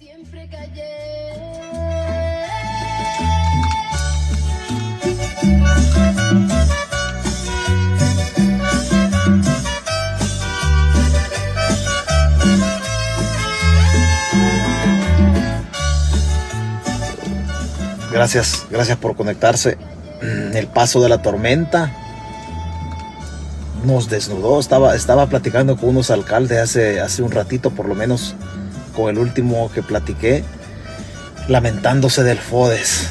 Siempre callé. Gracias por conectarse. El paso de la tormenta nos desnudó. Estaba platicando con unos alcaldes hace un ratito, por lo menos con el último que platiqué, lamentándose del FODES.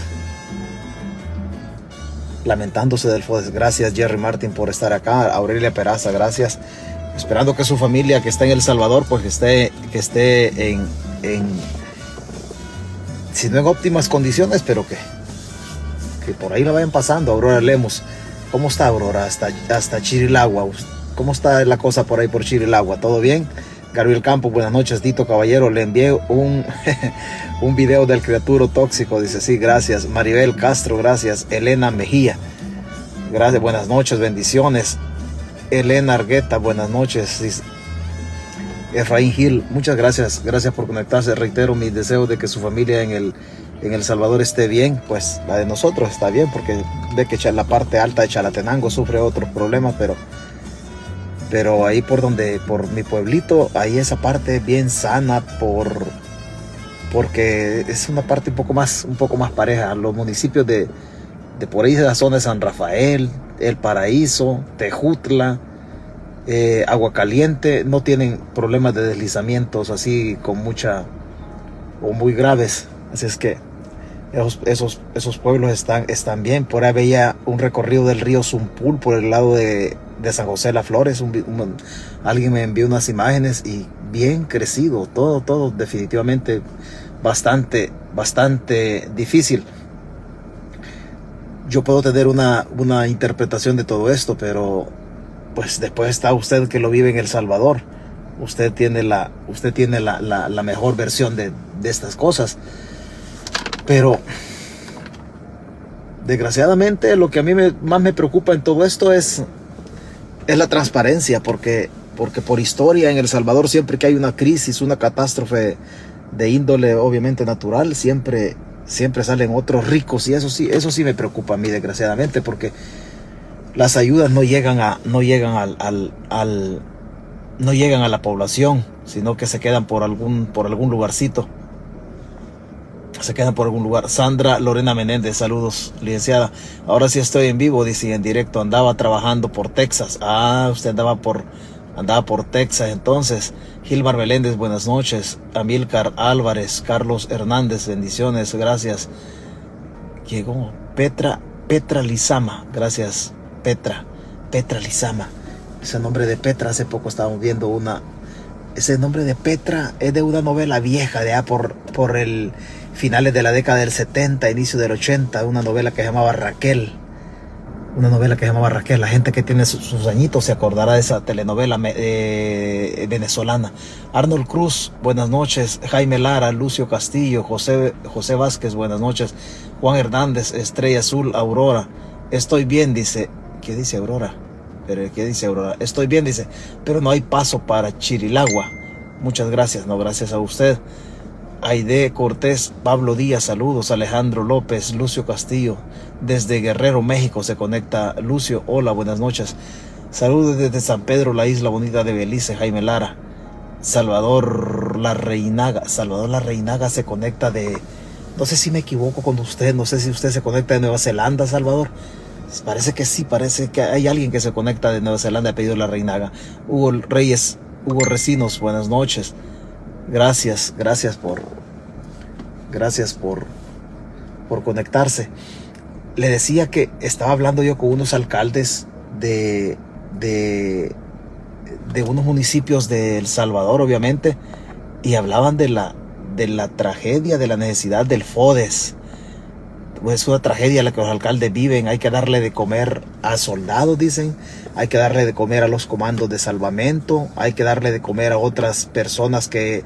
Gracias, Jerry Martin, por estar acá. Aurelia Peraza, gracias. Esperando que su familia que está en El Salvador, pues que esté si no en óptimas condiciones, pero que por ahí la vayan pasando. Aurora Lemus, ¿cómo está Aurora? Hasta Chirilagua, ¿cómo está la cosa por ahí por Chirilagua? ¿Todo bien? Gabriel Campos, buenas noches. Dito Caballero, le envié un video del criaturo tóxico, dice, sí, gracias. Maribel Castro, gracias. Elena Mejía, gracias, buenas noches, bendiciones. Elena Argueta, buenas noches, dice. Efraín Gil, muchas gracias por conectarse. Reitero mis deseos de que su familia en El Salvador esté bien, pues la de nosotros está bien, porque ve que la parte alta de Chalatenango sufre otros problemas, pero ahí por mi pueblito, ahí esa parte es bien sana, porque es una parte un poco más pareja. Los municipios de por ahí, de la zona de San Rafael, El Paraíso, Tejutla, Agua Caliente, no tienen problemas de deslizamientos así muy graves, así es que esos pueblos están bien. Por ahí veía un recorrido del río Zumpul por el lado de San José de la Flores. Alguien me envió unas imágenes y bien crecido, todo definitivamente bastante difícil. Yo puedo tener una interpretación de todo esto, pero pues después está usted que lo vive en El Salvador. Usted tiene la mejor versión de estas cosas. Pero desgraciadamente lo que a mí más me preocupa en todo esto es la transparencia. Porque por historia en El Salvador, siempre que hay una crisis, una catástrofe de índole obviamente natural, siempre salen otros ricos. Y eso sí me preocupa a mí, desgraciadamente, porque las ayudas no llegan a la población, sino que se quedan por algún lugarcito. Se quedan por algún lugar. Sandra Lorena Menéndez, saludos, licenciada. Ahora sí estoy en vivo, dice, en directo. Andaba trabajando por Texas. Ah, usted andaba por Texas entonces. Gilmar Meléndez, buenas noches. Amílcar Álvarez, Carlos Hernández, bendiciones, gracias. Llegó Petra Lizama, gracias. Petra Lizama, ese nombre de Petra, hace poco estábamos viendo ese nombre de Petra es de una novela vieja de por el finales de la década del 70, inicio del 80, una novela que se llamaba Raquel, la gente que tiene sus añitos se acordará de esa telenovela venezolana. Arnold Cruz, buenas noches. Jaime Lara, Lucio Castillo, José Vázquez, buenas noches. Juan Hernández, Estrella Azul, Aurora, estoy bien, dice. ¿Qué dice Aurora? Estoy bien, dice, pero no hay paso para Chirilagua. Muchas gracias, no, gracias a usted. Aide Cortés, Pablo Díaz, saludos. Alejandro López, Lucio Castillo, desde Guerrero, México, se conecta Lucio. Hola, buenas noches. Saludos desde San Pedro, la isla bonita de Belice, Jaime Lara. Salvador La Reinaga se conecta de... No sé si me equivoco con usted, no sé si usted se conecta de Nueva Zelanda, Salvador. Parece que sí, parece que hay alguien que se conecta de Nueva Zelanda, apellido La Reinaga. Hugo Reyes, Hugo Recinos, buenas noches. Gracias por conectarse. Le decía que estaba hablando yo con unos alcaldes de unos municipios de El Salvador, obviamente, y hablaban de la tragedia, de la necesidad del FODES. Es una tragedia la que los alcaldes viven. Hay que darle de comer a soldados, dicen. Hay que darle de comer a los comandos de salvamento. Hay que darle de comer a otras personas que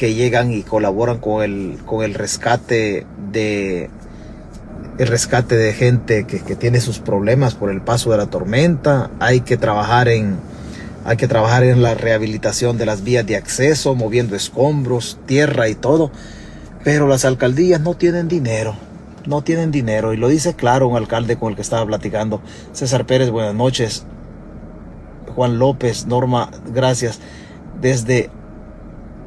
llegan y colaboran con el rescate de gente que tiene sus problemas por el paso de la tormenta. Hay que trabajar en la rehabilitación de las vías de acceso, moviendo escombros, tierra y todo. pero las alcaldías no tienen dinero. No tienen dinero, y lo dice claro un alcalde con el que estaba platicando. César Pérez, buenas noches. Juan López, Norma, gracias. Desde,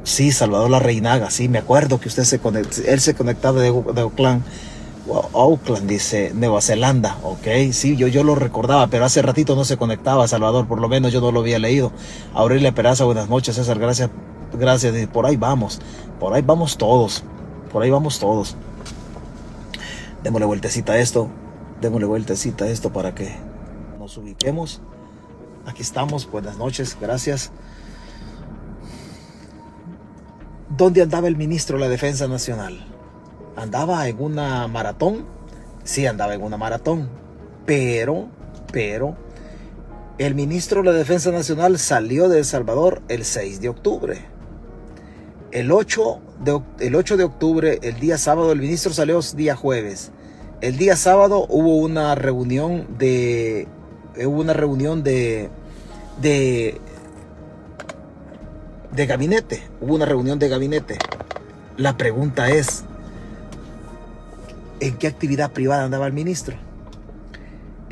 sí, Salvador La Reinaga, sí, me acuerdo que usted él se conectaba de Auckland. Auckland, dice, Nueva Zelanda, ok, sí, yo lo recordaba, pero hace ratito no se conectaba, Salvador, por lo menos yo no lo había leído. Aurelia Peraza, buenas noches, César, gracias, gracias, y por ahí vamos todos. Démosle vueltecita a esto para que nos ubiquemos. Aquí estamos, buenas noches, gracias. ¿Dónde andaba el ministro de la Defensa Nacional? ¿Andaba en una maratón? Sí, andaba en una maratón, pero el ministro de la Defensa Nacional salió de El Salvador el 6 de octubre. El 8 de octubre, el día sábado, el ministro salió día jueves. El día sábado hubo una reunión de gabinete. Hubo una reunión de gabinete. La pregunta es, ¿en qué actividad privada andaba el ministro?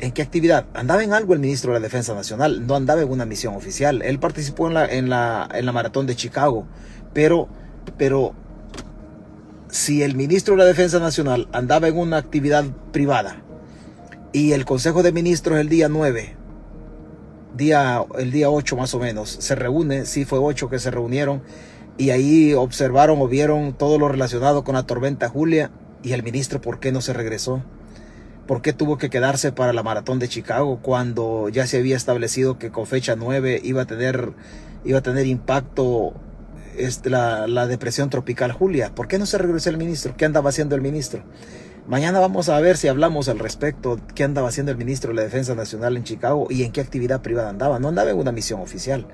¿En qué actividad? Andaba en algo el ministro de la Defensa Nacional. No andaba en una misión oficial. Él participó en la maratón de Chicago. Pero si el ministro de la Defensa Nacional andaba en una actividad privada y el Consejo de Ministros el día 9, el día 8 más o menos, se reúne, sí fue 8 que se reunieron, y ahí observaron o vieron todo lo relacionado con la tormenta Julia, y el ministro, ¿por qué no se regresó? ¿Por qué tuvo que quedarse para la maratón de Chicago cuando ya se había establecido que con fecha 9 iba a tener impacto la depresión tropical Julia? ¿Por qué no se regresó el ministro? ¿Qué andaba haciendo el ministro? Mañana vamos a ver si hablamos al respecto. ¿Qué andaba haciendo el ministro de la Defensa Nacional en Chicago y en qué actividad privada andaba? No andaba en una misión oficial.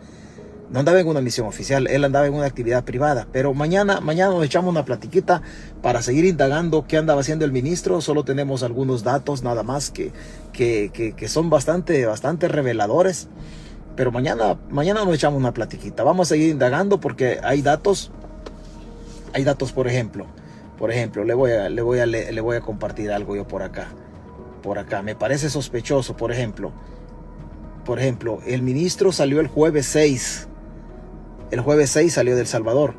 Él andaba en una actividad privada. Pero mañana nos echamos una platiquita para seguir indagando qué andaba haciendo el ministro. Solo tenemos algunos datos nada más que son bastante reveladores. Pero mañana nos echamos una platiquita. Vamos a seguir indagando porque hay datos. Por ejemplo, le voy a compartir algo yo por acá. Me parece sospechoso, por ejemplo, el ministro salió el jueves 6. El jueves 6 salió de El Salvador.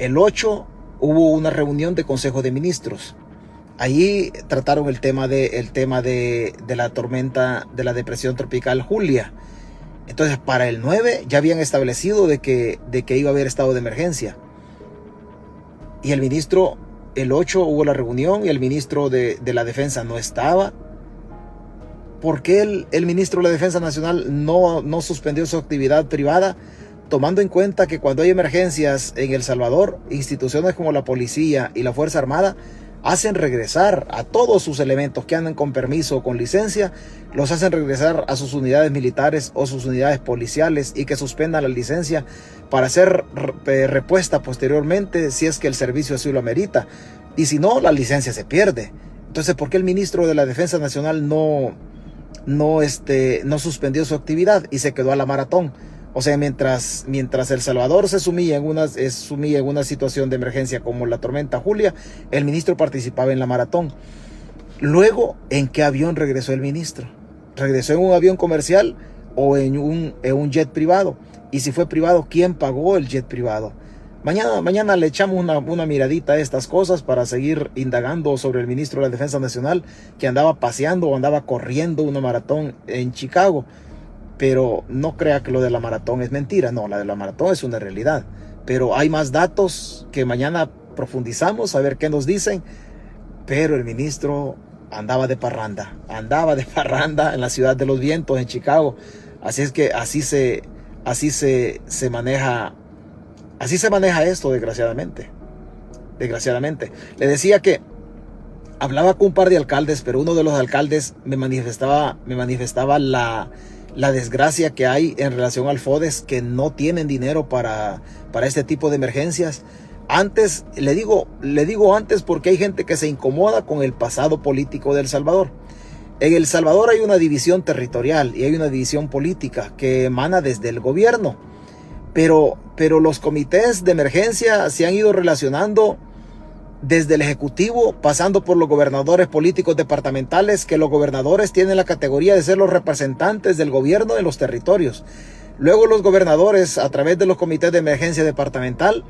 El 8 hubo una reunión de Consejo de Ministros. Allí trataron el tema de la tormenta de la depresión tropical Julia. Entonces, para el 9 ya habían establecido de que iba a haber estado de emergencia. Y el ministro, el 8 hubo la reunión y el ministro de la Defensa no estaba. ¿Por qué el ministro de la Defensa Nacional no suspendió su actividad privada? Tomando en cuenta que cuando hay emergencias en El Salvador, instituciones como la Policía y la Fuerza Armada hacen regresar a todos sus elementos que andan con permiso o con licencia, los hacen regresar a sus unidades militares o sus unidades policiales y que suspendan la licencia para ser repuesta posteriormente si es que el servicio así lo amerita, y si no, la licencia se pierde. Entonces, ¿por qué el ministro de la Defensa Nacional no suspendió su actividad y se quedó a la maratón? O sea, mientras El Salvador se sumía en una situación de emergencia como la tormenta Julia, el ministro participaba en la maratón. Luego, ¿en qué avión regresó el ministro? ¿Regresó en un avión comercial o en un jet privado? Y si fue privado, ¿quién pagó el jet privado? Mañana le echamos una miradita a estas cosas para seguir indagando sobre el ministro de la Defensa Nacional que andaba paseando o andaba corriendo una maratón en Chicago. Pero no crea que lo de la maratón es mentira. No, la de la maratón es una realidad. Pero hay más datos que mañana profundizamos a ver qué nos dicen. Pero el ministro andaba de parranda en la ciudad de los vientos, en Chicago. Así es que así se maneja esto, desgraciadamente. Le decía que hablaba con un par de alcaldes, pero uno de los alcaldes me manifestaba la desgracia que hay en relación al FODES, que no tienen dinero para este tipo de emergencias. Antes, le digo antes porque hay gente que se incomoda con el pasado político de El Salvador. En El Salvador hay una división territorial y hay una división política que emana desde el gobierno. Pero los comités de emergencia se han ido relacionando desde el Ejecutivo, pasando por los gobernadores políticos departamentales, que los gobernadores tienen la categoría de ser los representantes del gobierno en los territorios. Luego los gobernadores, a través de los comités de emergencia departamental,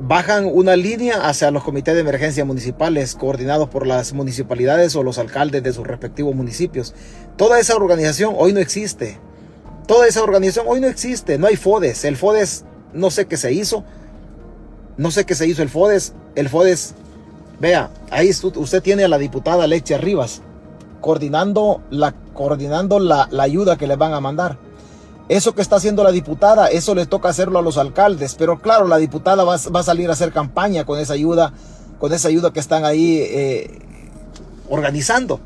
bajan una línea hacia los comités de emergencia municipales, coordinados por las municipalidades o los alcaldes de sus respectivos municipios. Toda esa organización hoy no existe. No hay FODES. El FODES, no sé qué se hizo. El FODES, vea, ahí usted tiene a la diputada Lexia Rivas coordinando la ayuda que les van a mandar. Eso que está haciendo la diputada, eso les toca hacerlo a los alcaldes. Pero claro, la diputada va a salir a hacer campaña con esa ayuda que están ahí organizando.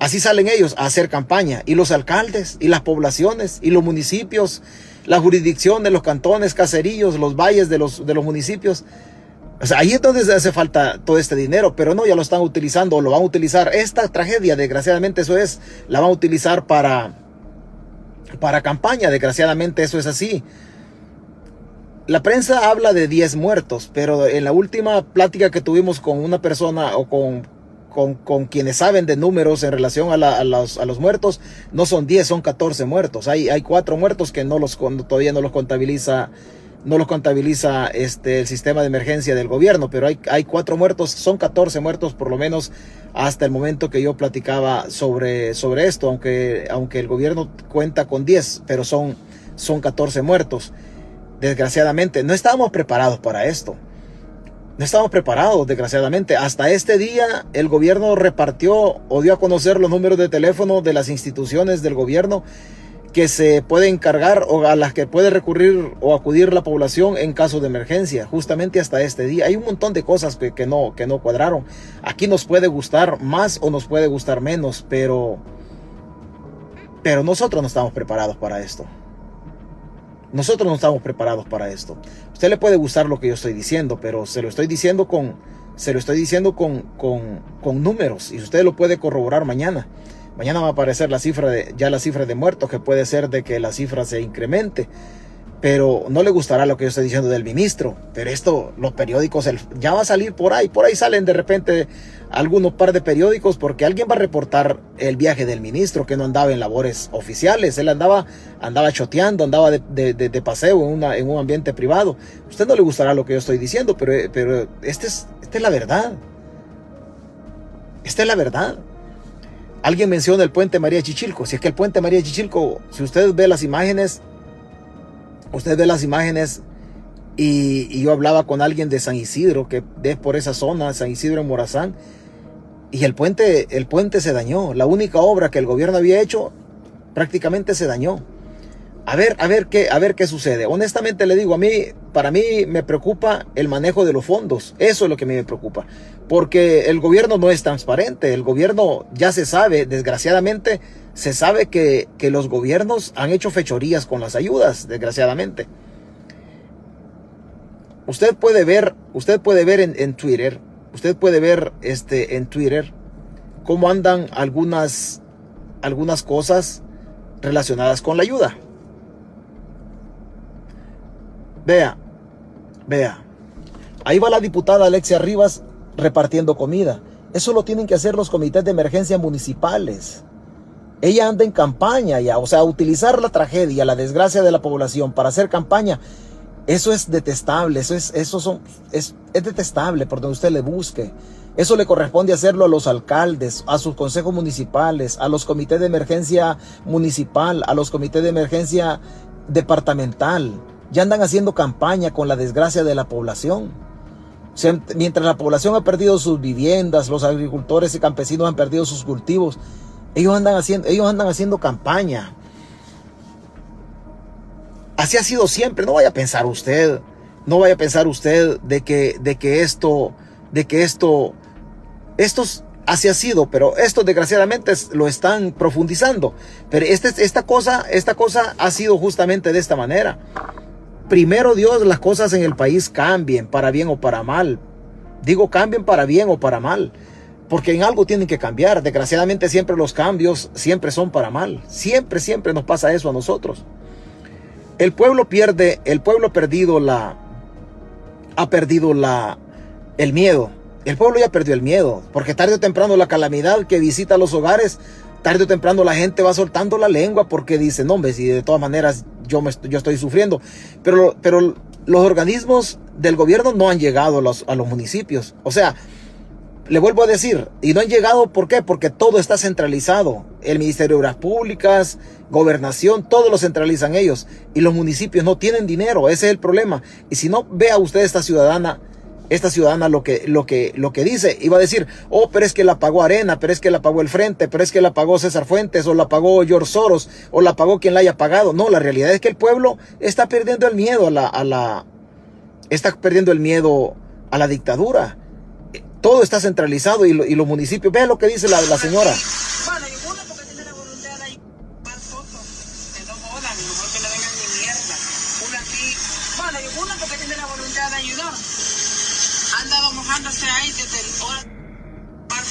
Así salen ellos a hacer campaña. Y los alcaldes, y las poblaciones, y los municipios, las jurisdicciones, los cantones, caserillos, los valles de los municipios. O sea, ahí es donde hace falta todo este dinero, pero no, ya lo están utilizando o lo van a utilizar. Esta tragedia, desgraciadamente, eso es, la van a utilizar para campaña, desgraciadamente eso es así. La prensa habla de 10 muertos, pero en la última plática que tuvimos con una persona o con quienes saben de números en relación a los muertos, no son 10, son 14 muertos. Hay 4 muertos que todavía no los contabiliza el sistema de emergencia del gobierno, pero hay 4 muertos, son 14 muertos por lo menos hasta el momento que yo platicaba sobre esto, aunque el gobierno cuenta con 10, pero son 14 muertos. Desgraciadamente, no estábamos preparados para esto. No estábamos preparados, desgraciadamente. Hasta este día el gobierno repartió o dio a conocer los números de teléfono de las instituciones del gobierno que se pueden encargar o a las que puede recurrir o acudir la población en caso de emergencia. Justamente hasta este día hay un montón de cosas que no cuadraron. Aquí nos puede gustar más o nos puede gustar menos, pero nosotros no estamos preparados para esto. Nosotros no estamos preparados para esto. A usted le puede gustar lo que yo estoy diciendo, pero se lo estoy diciendo con números, y usted lo puede corroborar mañana. Mañana va a aparecer la cifra de muertos, que puede ser de que la cifra se incremente, pero no le gustará lo que yo estoy diciendo del ministro. Pero esto, los periódicos, ya va a salir por ahí salen de repente algunos par de periódicos, porque alguien va a reportar el viaje del ministro, que no andaba en labores oficiales, él andaba choteando, andaba de paseo en un ambiente privado. A usted no le gustará lo que yo estoy diciendo, pero esta es la verdad. Esta es la verdad. Alguien menciona el puente María Chichilco. Si es que el puente María Chichilco, si usted ve las imágenes, y yo hablaba con alguien de San Isidro, que es por esa zona, San Isidro en Morazán, y el puente se dañó. La única obra que el gobierno había hecho prácticamente se dañó. A ver qué sucede. Honestamente le digo, para mí me preocupa el manejo de los fondos. Eso es lo que a mí me preocupa, porque el gobierno no es transparente. El gobierno, ya se sabe, desgraciadamente, se sabe que los gobiernos han hecho fechorías con las ayudas, desgraciadamente. Usted puede ver en Twitter, cómo andan algunas cosas relacionadas con la ayuda. Vea, ahí va la diputada Alexia Rivas repartiendo comida. Eso lo tienen que hacer los comités de emergencia municipales. Ella anda en campaña ya, o sea, utilizar la tragedia, la desgracia de la población para hacer campaña. Eso es detestable, es detestable por donde usted le busque. Eso le corresponde hacerlo a los alcaldes, a sus consejos municipales, a los comités de emergencia municipal, a los comités de emergencia departamental. Ya andan haciendo campaña con la desgracia de la población. O sea, mientras la población ha perdido sus viviendas, los agricultores y campesinos han perdido sus cultivos, ellos andan haciendo campaña. Así ha sido siempre. No vaya a pensar usted de que esto así ha sido, pero esto desgraciadamente lo están profundizando. Pero esta cosa ha sido justamente de esta manera. Primero Dios, las cosas en el país cambien para bien o para mal. Digo cambien para bien o para mal, porque en algo tienen que cambiar. Desgraciadamente siempre los cambios siempre son para mal. Siempre nos pasa eso a nosotros. El pueblo ha perdido la El miedo. El pueblo ya perdió el miedo, porque tarde o temprano la calamidad que visita los hogares, tarde o temprano la gente va soltando la lengua porque dice, no hombre, si de todas maneras yo estoy sufriendo. Pero los organismos del gobierno no han llegado a los municipios. O sea, le vuelvo a decir, y no han llegado, ¿por qué? Porque todo está centralizado. El Ministerio de Obras Públicas, Gobernación, todo lo centralizan ellos. Y los municipios no tienen dinero, ese es el problema. Y si no, vea usted esta ciudadana lo que dice. Iba a decir, oh, pero es que la pagó Arena, pero es que la pagó el Frente, pero es que la pagó César Fuentes, o la pagó George Soros, o la pagó quien la haya pagado. No, la realidad es que el pueblo está perdiendo el miedo a la dictadura. Todo está centralizado y los municipios. Vean lo que dice la señora. Bueno, y uno porque tiene la voluntad de ayudar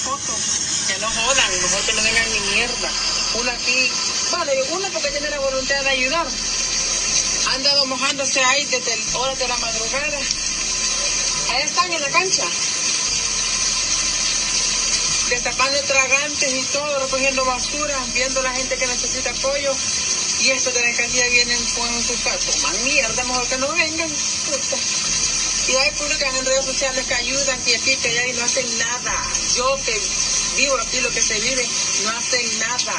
poco, de dos bolas, mejor que no vengan ni mierda. Uno aquí, bueno, y uno porque tiene la voluntad de ayudar. Andaba mojándose ahí desde el hora par fotos, que no jodan, mejor que no vengan ni mierda. Uno aquí, bueno, y uno porque tiene la voluntad de ayudar. Andaba mojándose ahí desde el hora de la madrugada. Ahí están en la cancha, destapando tragantes y todo, recogiendo basura, viendo a la gente que necesita apoyo, y estos de la alcaldía vienen con sus cartas, man, mierda, mejor que no vengan, puta. Y hay públicas en redes sociales que ayudan, que aquí, que allá, y no hacen nada. Yo que vivo aquí, lo que se vive, no hacen nada.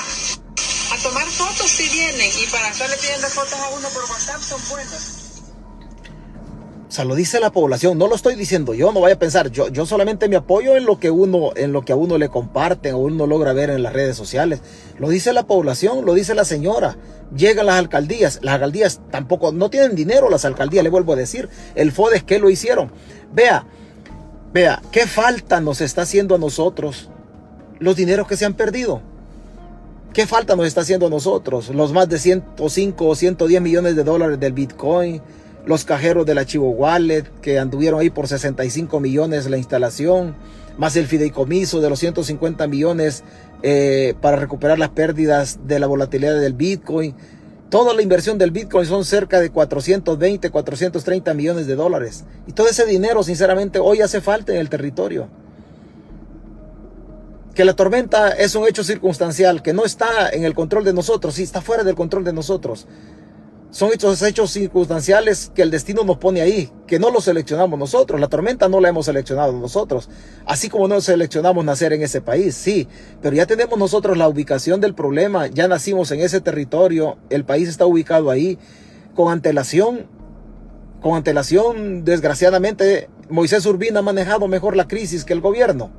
A tomar fotos sí vienen, y para estarle pidiendo fotos a uno por WhatsApp son buenos. O sea, lo dice la población, no lo estoy diciendo yo, no vaya a pensar, yo solamente me apoyo en lo que a uno le comparten o uno logra ver en las redes sociales. Lo dice la población, lo dice la señora. Llegan las alcaldías tampoco, no tienen dinero las alcaldías, le vuelvo a decir. El FODES, ¿qué lo hicieron? Vea, qué falta nos está haciendo a nosotros los dineros que se han perdido. ¿Qué falta nos está haciendo a nosotros? Los más de 105 o 110 millones de dólares del Bitcoin, los cajeros del Archivo Wallet que anduvieron ahí por 65 millones la instalación, más el fideicomiso de los 150 millones para recuperar las pérdidas de la volatilidad del Bitcoin. Toda la inversión del Bitcoin son cerca de 420, 430 millones de dólares. Y todo ese dinero, sinceramente, hoy hace falta en el territorio. Que la tormenta es un hecho circunstancial, que no está en el control de nosotros, sí está fuera del control de nosotros. Son hechos circunstanciales que el destino nos pone ahí, que no los seleccionamos nosotros. La tormenta no la hemos seleccionado nosotros, así como no seleccionamos nacer en ese país, sí. Pero ya tenemos nosotros la ubicación del problema, ya nacimos en ese territorio, el país está ubicado ahí. Con antelación, desgraciadamente, Moisés Urbina ha manejado mejor la crisis que el gobierno.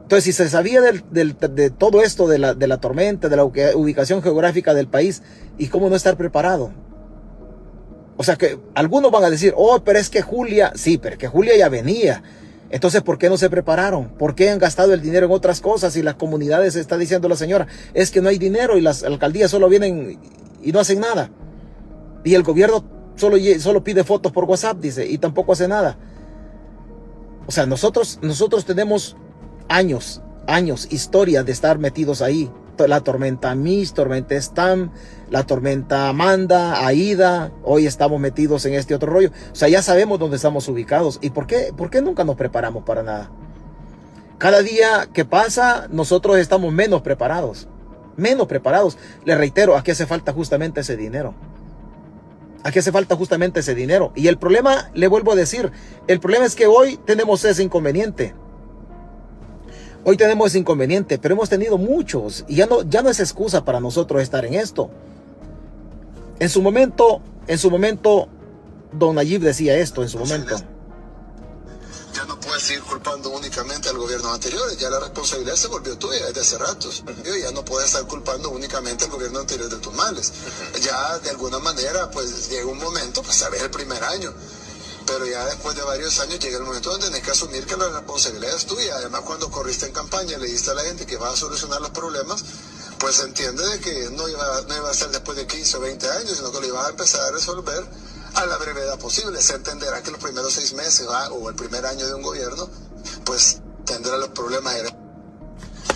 Entonces, si se sabía de todo esto, de la tormenta, de la ubicación geográfica del país, ¿y cómo no estar preparado? O sea que algunos van a decir, oh, pero es que Julia, sí, pero es que Julia ya venía. Entonces, ¿por qué no se prepararon? ¿Por qué han gastado el dinero en otras cosas? Y las comunidades, está diciendo la señora, es que no hay dinero y las alcaldías solo vienen y no hacen nada. Y el gobierno solo pide fotos por WhatsApp, dice, y tampoco hace nada. O sea, nosotros tenemos años, historia de estar metidos ahí. La tormenta Mitch, tormenta Stam, la tormenta Amanda, Aida, hoy estamos metidos en este otro rollo. O sea, ya sabemos dónde estamos ubicados. ¿Y por qué nunca nos preparamos para nada? Cada día que pasa, nosotros estamos menos preparados. Menos preparados. Le reitero, aquí hace falta justamente ese dinero. Aquí hace falta justamente ese dinero. Y el problema, le vuelvo a decir, el problema es que hoy tenemos ese inconveniente. Hoy tenemos ese inconveniente, pero hemos tenido muchos y ya no es excusa para nosotros estar en esto. En su momento, don Nayib decía esto, en su momento. Ya no puedes ir culpando únicamente al gobierno anterior, ya la responsabilidad se volvió tuya desde hace ratos. Ya no puedes estar culpando únicamente al gobierno anterior de tus males. Ya de alguna manera, pues llega un momento, pues sabes, el primer año. Pero ya después de varios años llega el momento donde tenés que asumir que la responsabilidad es tuya. Además, cuando corriste en campaña, le diste a la gente que va a solucionar los problemas, pues se entiende de que no iba a ser después de 15 o 20 años, sino que lo ibas a empezar a resolver a la brevedad posible. Se entenderá que los primeros 6 meses o el primer año de un gobierno, pues tendrá los problemas.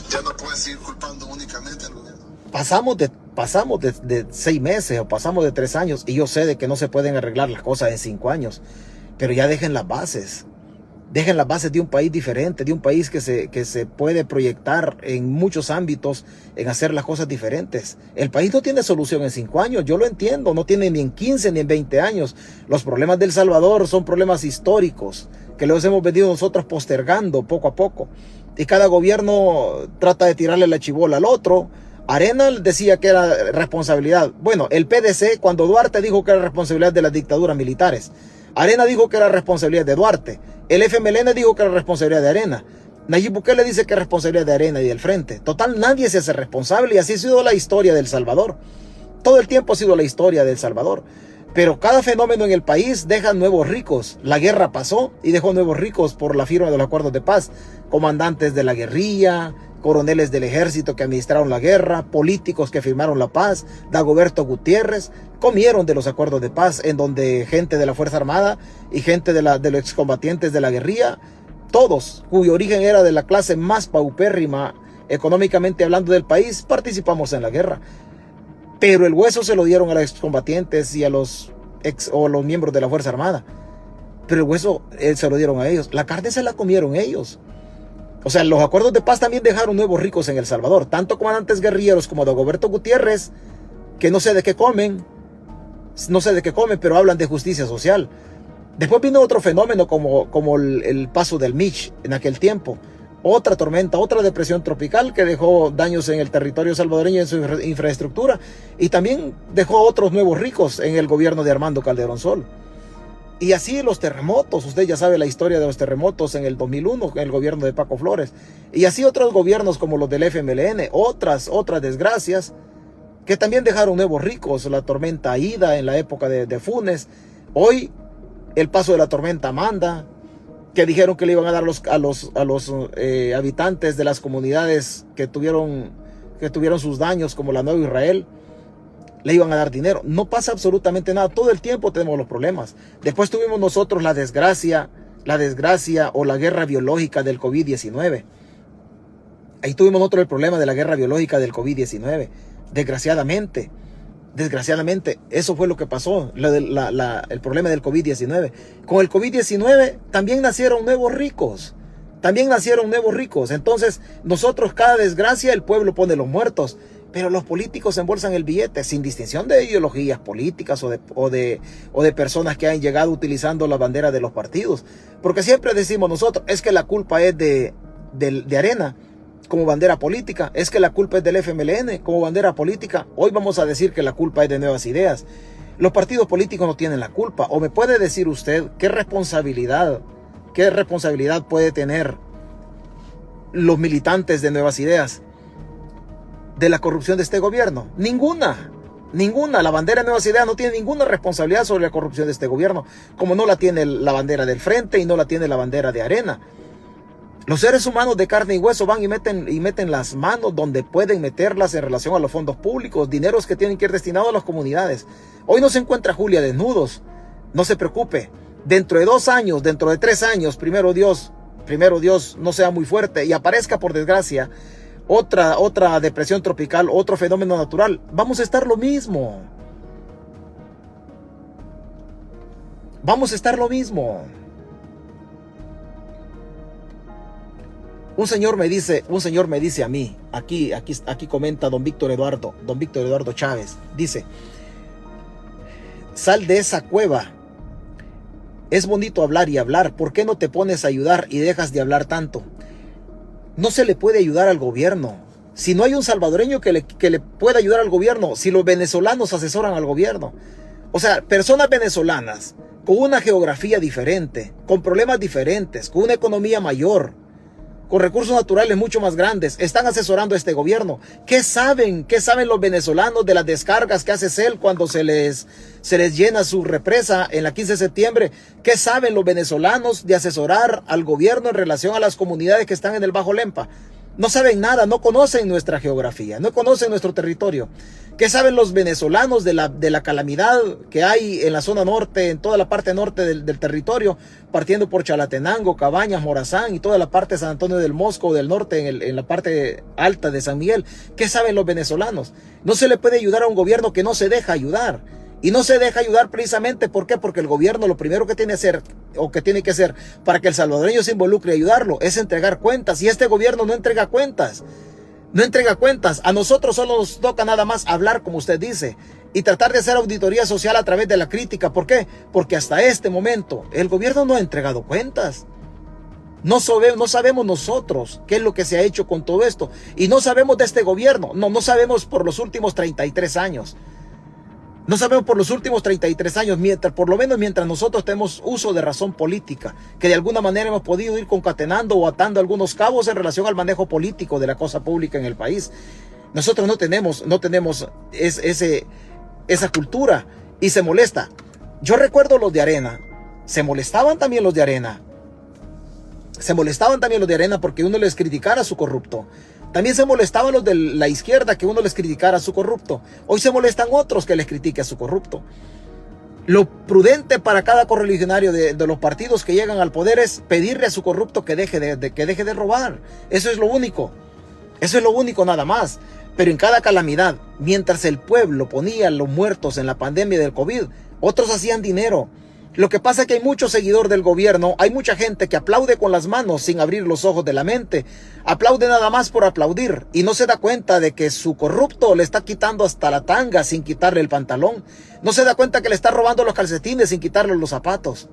Ya no puedes seguir culpando únicamente al gobierno. Pasamos de 6 meses o pasamos de 3 años, y yo sé de que no se pueden arreglar las cosas en 5 años. Pero ya dejen las bases, dejen las bases de un país diferente, de un país que se puede proyectar en muchos ámbitos, en hacer las cosas diferentes. El país no tiene solución en 5 años, yo lo entiendo, no tiene ni en 15 ni en 20 años. Los problemas del Salvador son problemas históricos que los hemos venido nosotros postergando poco a poco. Y cada gobierno trata de tirarle la chibola al otro. Arena decía que era responsabilidad. Bueno, el PDC, cuando Duarte dijo que era responsabilidad de las dictaduras militares. Arena dijo que era responsabilidad de Duarte. El FMLN dijo que era responsabilidad de Arena. Nayib Bukele dice que es responsabilidad de Arena y del Frente. Total, nadie se hace responsable, y así ha sido la historia del Salvador. Todo el tiempo ha sido la historia del Salvador. Pero cada fenómeno en el país deja nuevos ricos. La guerra pasó y dejó nuevos ricos por la firma de los acuerdos de paz. Comandantes de la guerrilla, coroneles del ejército que administraron la guerra, políticos que firmaron la paz, Dagoberto Gutiérrez, comieron de los acuerdos de paz, en donde gente de la Fuerza Armada y gente de los excombatientes de la guerrilla, todos cuyo origen era de la clase más paupérrima económicamente hablando del país, participamos en la guerra. Pero el hueso se lo dieron a los excombatientes y a los miembros de la Fuerza Armada. Pero el hueso se lo dieron a ellos. La carne se la comieron ellos. O sea, los acuerdos de paz también dejaron nuevos ricos en El Salvador. Tanto comandantes guerrilleros como Dagoberto Gutiérrez, que no sé de qué comen. No sé de qué comen, pero hablan de justicia social. Después vino otro fenómeno como el paso del Mitch en aquel tiempo. Otra tormenta, otra depresión tropical que dejó daños en el territorio salvadoreño, en su infraestructura, y también dejó otros nuevos ricos en el gobierno de Armando Calderón Sol. Y así los terremotos, usted ya sabe la historia de los terremotos en el 2001, en el gobierno de Paco Flores, y así otros gobiernos como los del FMLN, otras desgracias que también dejaron nuevos ricos, la tormenta Aida en la época de Funes, hoy el paso de la tormenta Amanda, que dijeron que le iban a dar a los habitantes de las comunidades que tuvieron sus daños, como la Nueva Israel, le iban a dar dinero. No pasa absolutamente nada. Todo el tiempo tenemos los problemas. Después tuvimos nosotros la desgracia o la guerra biológica del COVID-19. Ahí tuvimos nosotros el problema de la guerra biológica del COVID-19. Desgraciadamente, eso fue lo que pasó, el problema del COVID-19. Con el COVID-19 también nacieron nuevos ricos. Entonces, nosotros, cada desgracia, el pueblo pone los muertos. Pero los políticos embolsan el billete, sin distinción de ideologías políticas o de personas que han llegado utilizando la bandera de los partidos. Porque siempre decimos nosotros, es que la culpa es de Arena, como bandera política, es que la culpa es del FMLN como bandera política. Hoy vamos a decir que la culpa es de Nuevas Ideas. Los partidos políticos no tienen la culpa. ¿O me puede decir usted qué responsabilidad puede tener los militantes de Nuevas Ideas de la corrupción de este gobierno? Ninguna. La bandera de Nuevas Ideas no tiene ninguna responsabilidad sobre la corrupción de este gobierno, como no la tiene la bandera del Frente y no la tiene la bandera de Arena. Los seres humanos de carne y hueso van y meten las manos donde pueden meterlas en relación a los fondos públicos, dineros que tienen que ir destinados a las comunidades. Hoy no se encuentra Julia desnudos, no se preocupe. Dentro de 2 años, dentro de 3 años, primero Dios no sea muy fuerte y aparezca, por desgracia, otra depresión tropical, otro fenómeno natural. Vamos a estar lo mismo. Un señor me dice a mí, aquí comenta don Víctor Eduardo Chávez, dice: sal de esa cueva, es bonito hablar y hablar, ¿por qué no te pones a ayudar y dejas de hablar tanto? No se le puede ayudar al gobierno, si no hay un salvadoreño que le pueda ayudar al gobierno, si los venezolanos asesoran al gobierno. O sea, personas venezolanas, con una geografía diferente, con problemas diferentes, con una economía mayor, con recursos naturales mucho más grandes, están asesorando a este gobierno. ¿Qué saben los venezolanos de las descargas que hace CEL cuando se les llena su represa en la 15 de septiembre? ¿Qué saben los venezolanos de asesorar al gobierno en relación a las comunidades que están en el Bajo Lempa? No saben nada, no conocen nuestra geografía, no conocen nuestro territorio. ¿Qué saben los venezolanos de la calamidad que hay en la zona norte, en toda la parte norte del territorio, partiendo por Chalatenango, Cabañas, Morazán y toda la parte de San Antonio del Mosco del norte, en la parte alta de San Miguel? ¿Qué saben los venezolanos? No se le puede ayudar a un gobierno que no se deja ayudar. Y no se deja ayudar precisamente, ¿por qué? Porque el gobierno lo primero que tiene que hacer, o que tiene que hacer para que el salvadoreño se involucre y ayudarlo, es entregar cuentas. Y este gobierno no entrega cuentas. No entrega cuentas. A nosotros solo nos toca nada más hablar, como usted dice, y tratar de hacer auditoría social a través de la crítica. ¿Por qué? Porque hasta este momento el gobierno no ha entregado cuentas. No sabemos nosotros qué es lo que se ha hecho con todo esto. Y no sabemos de este gobierno. No sabemos por los últimos 33 años. No sabemos por los últimos 33 años, por lo menos mientras nosotros tenemos uso de razón política, que de alguna manera hemos podido ir concatenando o atando algunos cabos en relación al manejo político de la cosa pública en el país. Nosotros no tenemos esa cultura y se molesta. Yo recuerdo los de Arena. Se molestaban también los de Arena porque uno les criticara su corrupto. También se molestaban los de la izquierda que uno les criticara a su corrupto. Hoy se molestan otros que les critique a su corrupto. Lo prudente para cada correligionario de los partidos que llegan al poder es pedirle a su corrupto que deje de robar. Eso es lo único. Eso es lo único nada más. Pero en cada calamidad, mientras el pueblo ponía los muertos en la pandemia del COVID, otros hacían dinero. Lo que pasa es que hay mucho seguidor del gobierno, hay mucha gente que aplaude con las manos sin abrir los ojos de la mente, aplaude nada más por aplaudir y no se da cuenta de que su corrupto le está quitando hasta la tanga sin quitarle el pantalón, no se da cuenta que le está robando los calcetines sin quitarle los zapatos,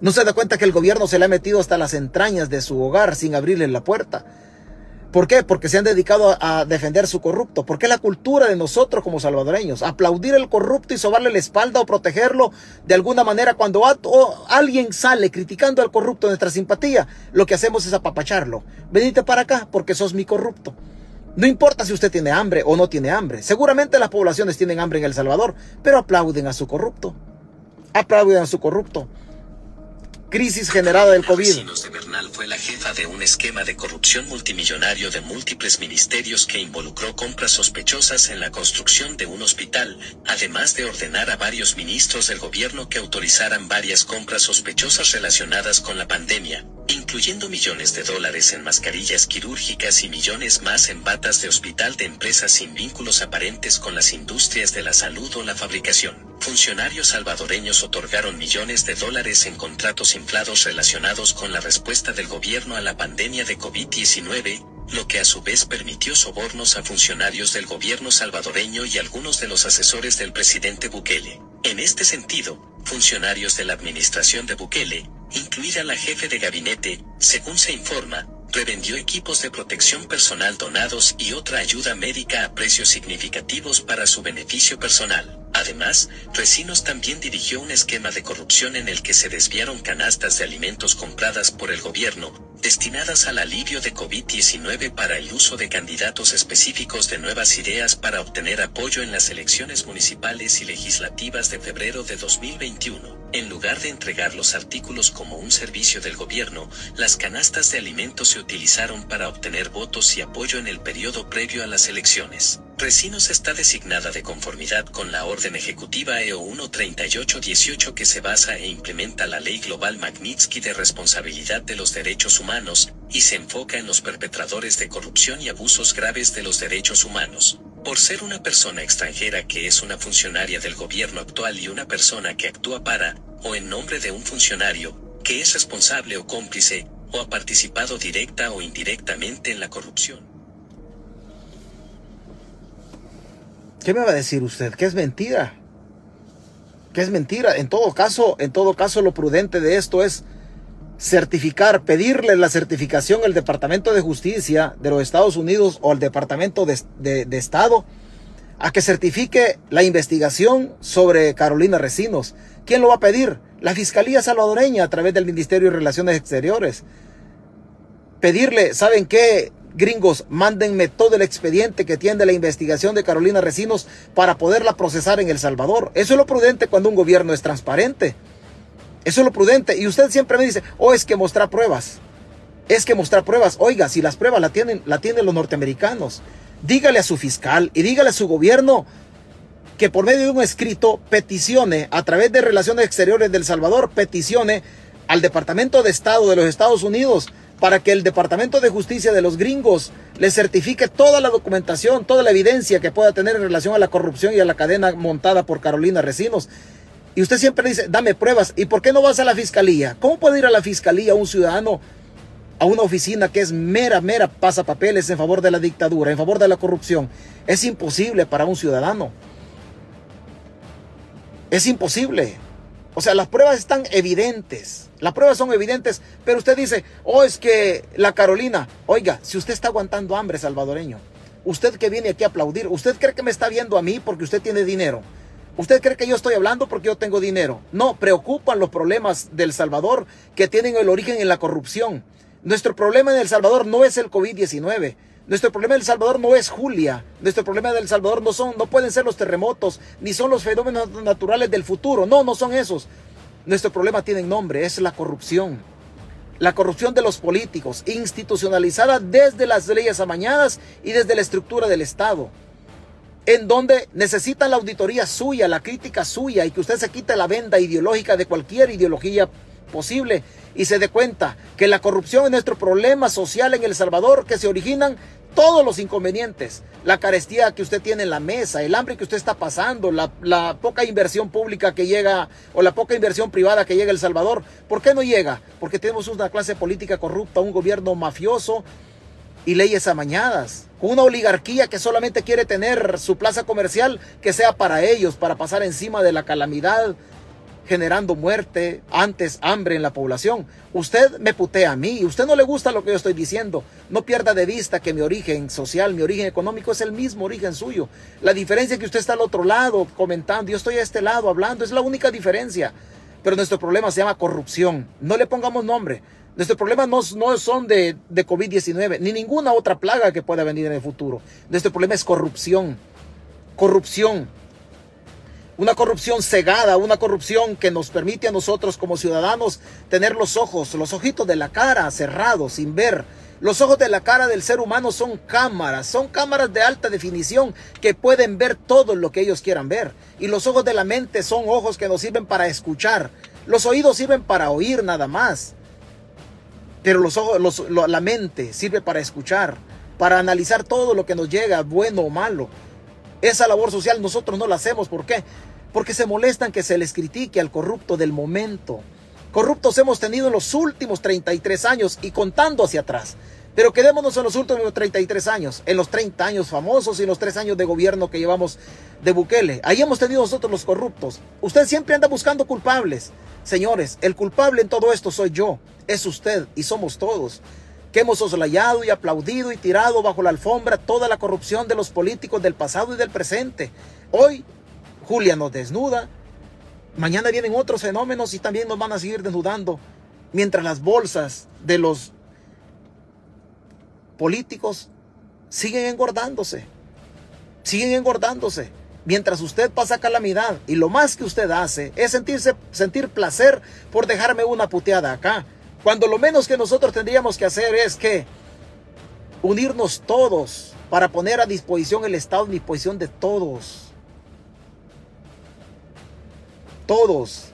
no se da cuenta que el gobierno se le ha metido hasta las entrañas de su hogar sin abrirle la puerta. ¿Por qué? Porque se han dedicado a defender su corrupto. Porque es la cultura de nosotros como salvadoreños. Aplaudir al corrupto y sobarle la espalda o protegerlo de alguna manera. Cuando alguien sale criticando al corrupto nuestra simpatía, lo que hacemos es apapacharlo. Venite para acá porque sos mi corrupto. No importa si usted tiene hambre o no tiene hambre. Seguramente las poblaciones tienen hambre en El Salvador, pero aplauden a su corrupto. Aplauden a su corrupto. Crisis generada del COVID. Vecinos de Bernal fue la jefa de un esquema de corrupción multimillonario de múltiples ministerios que involucró compras sospechosas en la construcción de un hospital, además de ordenar a varios ministros del gobierno que autorizaran varias compras sospechosas relacionadas con la pandemia, incluyendo millones de dólares en mascarillas quirúrgicas y millones más en batas de hospital de empresas sin vínculos aparentes con las industrias de la salud o la fabricación. Funcionarios salvadoreños otorgaron millones de dólares en contratos inflados relacionados con la respuesta del gobierno a la pandemia de COVID-19, lo que a su vez permitió sobornos a funcionarios del gobierno salvadoreño y algunos de los asesores del presidente Bukele. En este sentido, funcionarios de la administración de Bukele, incluida la jefe de gabinete, según se informa, revendió equipos de protección personal donados y otra ayuda médica a precios significativos para su beneficio personal. Además, Recinos también dirigió un esquema de corrupción en el que se desviaron canastas de alimentos compradas por el gobierno, destinadas al alivio de COVID-19 para el uso de candidatos específicos de Nuevas Ideas para obtener apoyo en las elecciones municipales y legislativas de febrero de 2021. En lugar de entregar los artículos como un servicio del gobierno, las canastas de alimentos se utilizaron para obtener votos y apoyo en el periodo previo a las elecciones. Recinos está designada de conformidad con la Orden Ejecutiva EO 13818 que se basa e implementa la Ley Global Magnitsky de Responsabilidad de los Derechos Humanos y se enfoca en los perpetradores de corrupción y abusos graves de los derechos humanos. Por ser una persona extranjera que es una funcionaria del gobierno actual y una persona que actúa para o en nombre de un funcionario que es responsable o cómplice o ha participado directa o indirectamente en la corrupción. ¿Qué me va a decir usted? ¿Qué es mentira? ¿Qué es mentira? En todo caso, lo prudente de esto es certificar, pedirle la certificación al Departamento de Justicia de los Estados Unidos o al Departamento de Estado a que certifique la investigación sobre Carolina Recinos. ¿Quién lo va a pedir? La Fiscalía salvadoreña a través del Ministerio de Relaciones Exteriores. Pedirle, ¿saben qué? Gringos, mándenme todo el expediente que tiene la investigación de Carolina Recinos para poderla procesar en El Salvador. Eso es lo prudente cuando un gobierno es transparente. Eso es lo prudente. Y usted siempre me dice, es que mostrar pruebas. Es que mostrar pruebas. Oiga, si las pruebas la tienen los norteamericanos. Dígale a su fiscal y dígale a su gobierno que por medio de un escrito peticione a través de Relaciones Exteriores de El Salvador, peticione al Departamento de Estado de los Estados Unidos para que el Departamento de Justicia de los gringos le certifique toda la documentación, toda la evidencia que pueda tener en relación a la corrupción y a la cadena montada por Carolina Resinos. Y usted siempre dice, dame pruebas. ¿Y por qué no vas a la fiscalía? ¿Cómo puede ir a la fiscalía un ciudadano a una oficina que es mera pasapapeles en favor de la dictadura, en favor de la corrupción? Es imposible para un ciudadano. Es imposible. O sea, las pruebas están evidentes. Las pruebas son evidentes, pero usted dice, oh, es que la Carolina. Oiga, si usted está aguantando hambre, salvadoreño, usted que viene aquí a aplaudir, ¿usted cree que me está viendo a mí porque usted tiene dinero? ¿Usted cree que yo estoy hablando porque yo tengo dinero? No, preocupan los problemas del Salvador que tienen el origen en la corrupción. Nuestro problema en El Salvador no es el COVID-19. Nuestro problema en El Salvador no es Julia. Nuestro problema en El Salvador no pueden ser los terremotos, ni son los fenómenos naturales del futuro. No, no son esos. Nuestro problema tiene nombre, es la corrupción. La corrupción de los políticos, institucionalizada desde las leyes amañadas y desde la estructura del Estado. En donde necesitan la auditoría suya, la crítica suya, y que usted se quite la venda ideológica de cualquier ideología posible y se dé cuenta que la corrupción es nuestro problema social en El Salvador, que se originan todos los inconvenientes, la carestía que usted tiene en la mesa, el hambre que usted está pasando, la poca inversión pública que llega o la poca inversión privada que llega a El Salvador. ¿Por qué no llega? Porque tenemos una clase política corrupta, un gobierno mafioso y leyes amañadas, con una oligarquía que solamente quiere tener su plaza comercial que sea para ellos, para pasar encima de la calamidad, generando muerte, antes hambre en la población. Usted me putea a mí, usted no le gusta lo que yo estoy diciendo. No pierda de vista que mi origen social, mi origen económico es el mismo origen suyo. La diferencia es que usted está al otro lado comentando, yo estoy a este lado hablando, es la única diferencia. Pero nuestro problema se llama corrupción, no le pongamos nombre. Nuestros problemas no son de COVID-19, ni ninguna otra plaga que pueda venir en el futuro. Nuestro problema es corrupción, una corrupción cegada, una corrupción que nos permite a nosotros como ciudadanos tener los ojos, los ojitos de la cara cerrados, sin ver. Los ojos de la cara del ser humano son cámaras de alta definición que pueden ver todo lo que ellos quieran ver. Y los ojos de la mente son ojos que nos sirven para escuchar. Los oídos sirven para oír nada más. Pero los ojos, la mente sirve para escuchar, para analizar todo lo que nos llega, bueno o malo. Esa labor social nosotros no la hacemos. ¿Por qué? Porque se molestan que se les critique al corrupto del momento. Corruptos hemos tenido en los últimos 33 años y contando hacia atrás. Pero quedémonos en los últimos 33 años, en los 30 años famosos y en los 3 años de gobierno que llevamos de Bukele. Ahí hemos tenido nosotros los corruptos. Usted siempre anda buscando culpables. Señores, el culpable en todo esto soy yo, es usted y somos todos. Que hemos soslayado y aplaudido y tirado bajo la alfombra toda la corrupción de los políticos del pasado y del presente. Hoy Julia nos desnuda, mañana vienen otros fenómenos y también nos van a seguir desnudando, mientras las bolsas de los políticos siguen engordándose, mientras usted pasa calamidad. Y lo más que usted hace es sentir placer por dejarme una puteada acá, cuando lo menos que nosotros tendríamos que hacer es que unirnos todos para poner a disposición el Estado, a disposición de todos. Todos.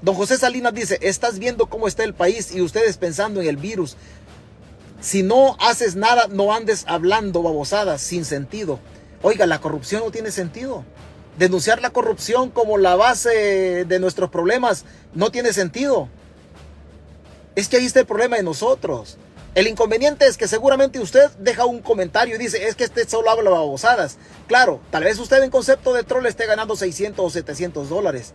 Don José Salinas dice, estás viendo cómo está el país y ustedes pensando en el virus. Si no haces nada, no andes hablando babosadas sin sentido. Oiga, la corrupción no tiene sentido. Denunciar la corrupción como la base de nuestros problemas no tiene sentido. Es que ahí está el problema de nosotros. El inconveniente es que seguramente usted deja un comentario y dice, es que este solo habla babosadas. Claro, tal vez usted en concepto de troll esté ganando 600 o 700 dólares.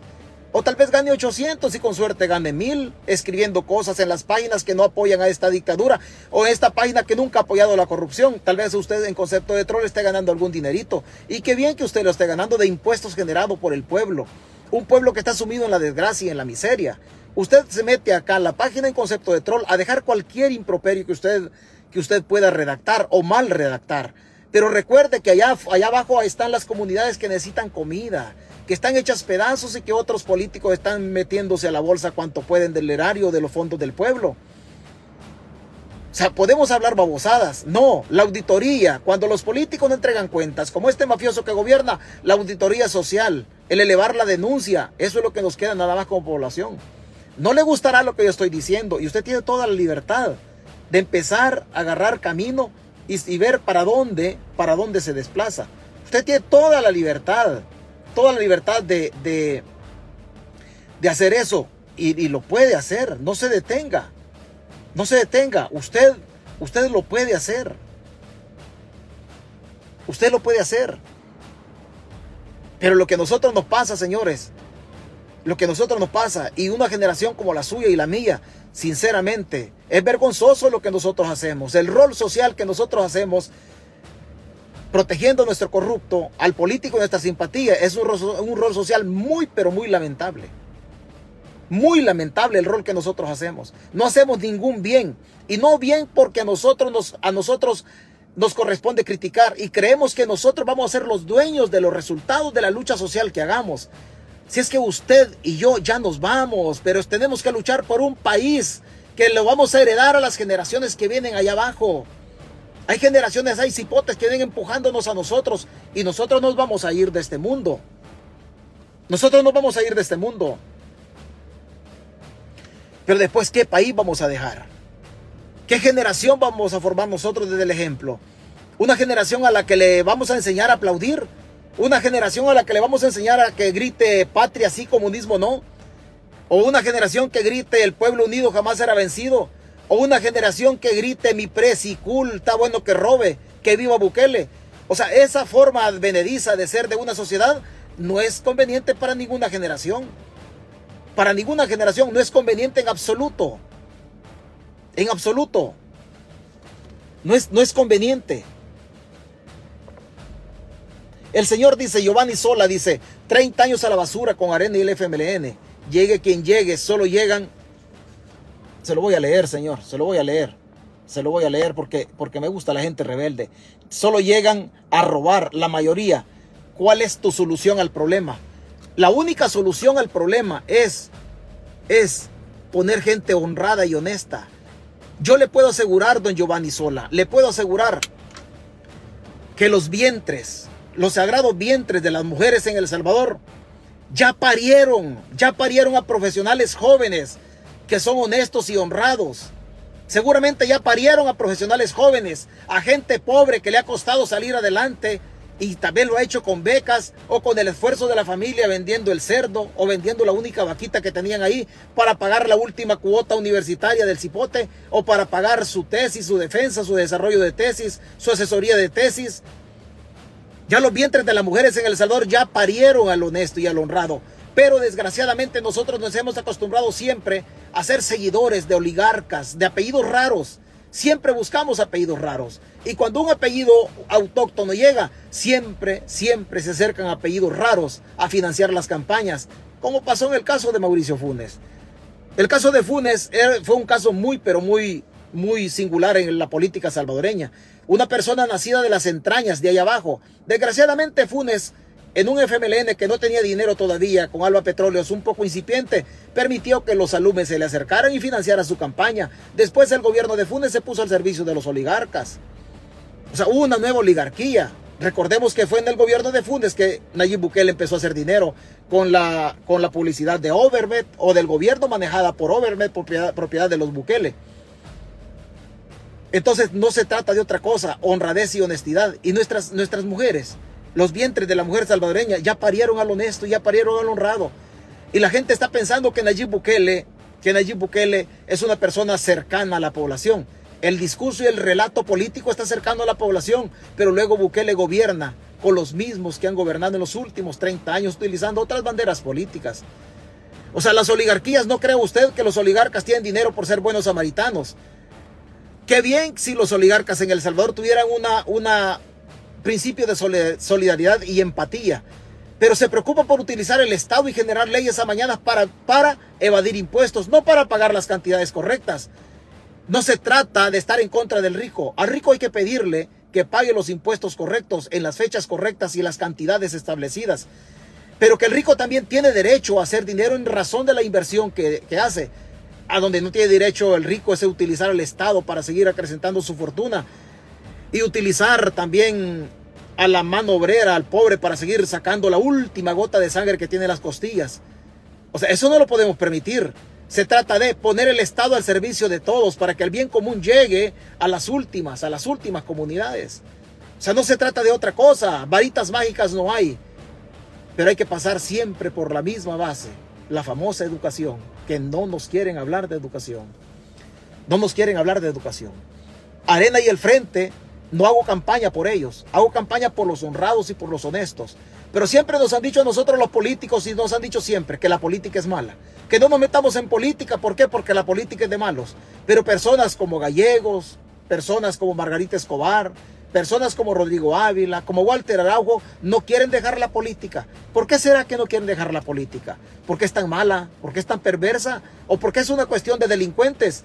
O tal vez gane 800 y con suerte gane 1000 escribiendo cosas en las páginas que no apoyan a esta dictadura. O esta página que nunca ha apoyado la corrupción. Tal vez usted en concepto de troll esté ganando algún dinerito. Y qué bien que usted lo esté ganando de impuestos generados por el pueblo. Un pueblo que está sumido en la desgracia y en la miseria. Usted se mete acá a la página en concepto de troll a dejar cualquier improperio que usted pueda redactar o mal redactar. Pero recuerde que allá abajo están las comunidades que necesitan comida, que están hechas pedazos y que otros políticos están metiéndose a la bolsa cuanto pueden del erario, de los fondos del pueblo. O sea, ¿podemos hablar babosadas? No, la auditoría, cuando los políticos no entregan cuentas, como este mafioso que gobierna, la auditoría social, el elevar la denuncia, eso es lo que nos queda nada más como población. No le gustará lo que yo estoy diciendo y usted tiene toda la libertad de empezar a agarrar camino y ver para dónde se desplaza. Usted tiene toda la libertad de hacer eso y lo puede hacer. No se detenga. Usted lo puede hacer. Usted lo puede hacer. Pero lo que a nosotros nos pasa, señores, y una generación como la suya y la mía, sinceramente, es vergonzoso lo que nosotros hacemos, el rol social que nosotros hacemos, protegiendo a nuestro corrupto, al político de nuestra simpatía. Es un rol social muy, pero muy lamentable. Muy lamentable el rol que nosotros hacemos. No hacemos ningún bien. Y no bien porque a nosotros nos corresponde criticar. Y creemos que nosotros vamos a ser los dueños de los resultados de la lucha social que hagamos. Si es que usted y yo ya nos vamos, pero tenemos que luchar por un país que lo vamos a heredar a las generaciones que vienen allá abajo. Hay generaciones, hay cipotes que vienen empujándonos a nosotros y nosotros nos vamos a ir de este mundo. Pero después, ¿qué país vamos a dejar? ¿Qué generación vamos a formar nosotros desde el ejemplo? Una generación a la que le vamos a enseñar a aplaudir. Una generación a la que le vamos a enseñar a que grite patria sí, comunismo no. O una generación que grite el pueblo unido jamás será vencido. O una generación que grite mi presi cool, está bueno que robe, que viva Bukele. O sea, esa forma advenediza de ser de una sociedad no es conveniente para ninguna generación. Para ninguna generación no es conveniente en absoluto. En absoluto. No es conveniente. El señor dice, Giovanni Sola dice, 30 años a la basura con Arena y el FMLN. Llegue quien llegue, solo llegan. Se lo voy a leer, señor, se lo voy a leer porque me gusta la gente rebelde. Solo llegan a robar la mayoría. ¿Cuál es tu solución al problema? La única solución al problema es poner gente honrada y honesta. Yo le puedo asegurar, don Giovanni Sola, que los vientres, los sagrados vientres de las mujeres en El Salvador ya parieron a profesionales jóvenes que son honestos y honrados. Seguramente ya parieron a profesionales jóvenes, a gente pobre que le ha costado salir adelante y también lo ha hecho con becas o con el esfuerzo de la familia vendiendo el cerdo o vendiendo la única vaquita que tenían ahí para pagar la última cuota universitaria del cipote o para pagar su tesis, su defensa, su desarrollo de tesis, su asesoría de tesis. Ya los vientres de las mujeres en El Salvador ya parieron al honesto y al honrado. Pero desgraciadamente nosotros nos hemos acostumbrado siempre a ser seguidores de oligarcas, de apellidos raros. Siempre buscamos apellidos raros. Y cuando un apellido autóctono llega, siempre se acercan apellidos raros a financiar las campañas. Como pasó en el caso de Mauricio Funes. El caso de Funes fue un caso muy, pero muy singular en la política salvadoreña. Una persona nacida de las entrañas de allá abajo. Desgraciadamente Funes, en un FMLN que no tenía dinero todavía, con Alba Petróleos un poco incipiente, permitió que los alumnos se le acercaran y financiaran su campaña. Después el gobierno de Funes se puso al servicio de los oligarcas. O sea, hubo una nueva oligarquía. Recordemos que fue en el gobierno de Funes que Nayib Bukele empezó a hacer dinero con la publicidad de Overmet o del gobierno manejada por Overmet, propiedad de los Bukele. Entonces no se trata de otra cosa, honradez y honestidad. Y nuestras mujeres, los vientres de la mujer salvadoreña ya parieron al honesto, ya parieron al honrado. Y la gente está pensando que Nayib Bukele es una persona cercana a la población. El discurso y el relato político está cercano a la población, pero luego Bukele gobierna con los mismos que han gobernado en los últimos 30 años utilizando otras banderas políticas. O sea, las oligarquías, no crea usted que los oligarcas tienen dinero por ser buenos samaritanos. Qué bien si los oligarcas en El Salvador tuvieran un principio de solidaridad y empatía. Pero se preocupan por utilizar el Estado y generar leyes amañadas para evadir impuestos, no para pagar las cantidades correctas. No se trata de estar en contra del rico. Al rico hay que pedirle que pague los impuestos correctos en las fechas correctas y las cantidades establecidas. Pero que el rico también tiene derecho a hacer dinero en razón de la inversión que hace. A donde no tiene derecho el rico es utilizar al Estado para seguir acrecentando su fortuna y utilizar también a la mano obrera, al pobre, para seguir sacando la última gota de sangre que tiene en las costillas. O sea, eso no lo podemos permitir. Se trata de poner el Estado al servicio de todos para que el bien común llegue a las últimas comunidades. O sea, no se trata de otra cosa. Varitas mágicas no hay. Pero hay que pasar siempre por la misma base, la famosa educación, que no nos quieren hablar de educación. No nos quieren hablar de educación. Arena y el Frente, no hago campaña por ellos. Hago campaña por los honrados y por los honestos. Pero siempre nos han dicho a nosotros los políticos, y nos han dicho siempre que la política es mala, que no nos metamos en política. ¿Por qué? Porque la política es de malos. Pero personas como Gallegos, personas como Margarita Escobar, personas como Rodrigo Ávila, como Walter Araujo, no quieren dejar la política. ¿Por qué será que no quieren dejar la política? ¿Por qué es tan mala? ¿Por qué es tan perversa? ¿O por qué es una cuestión de delincuentes?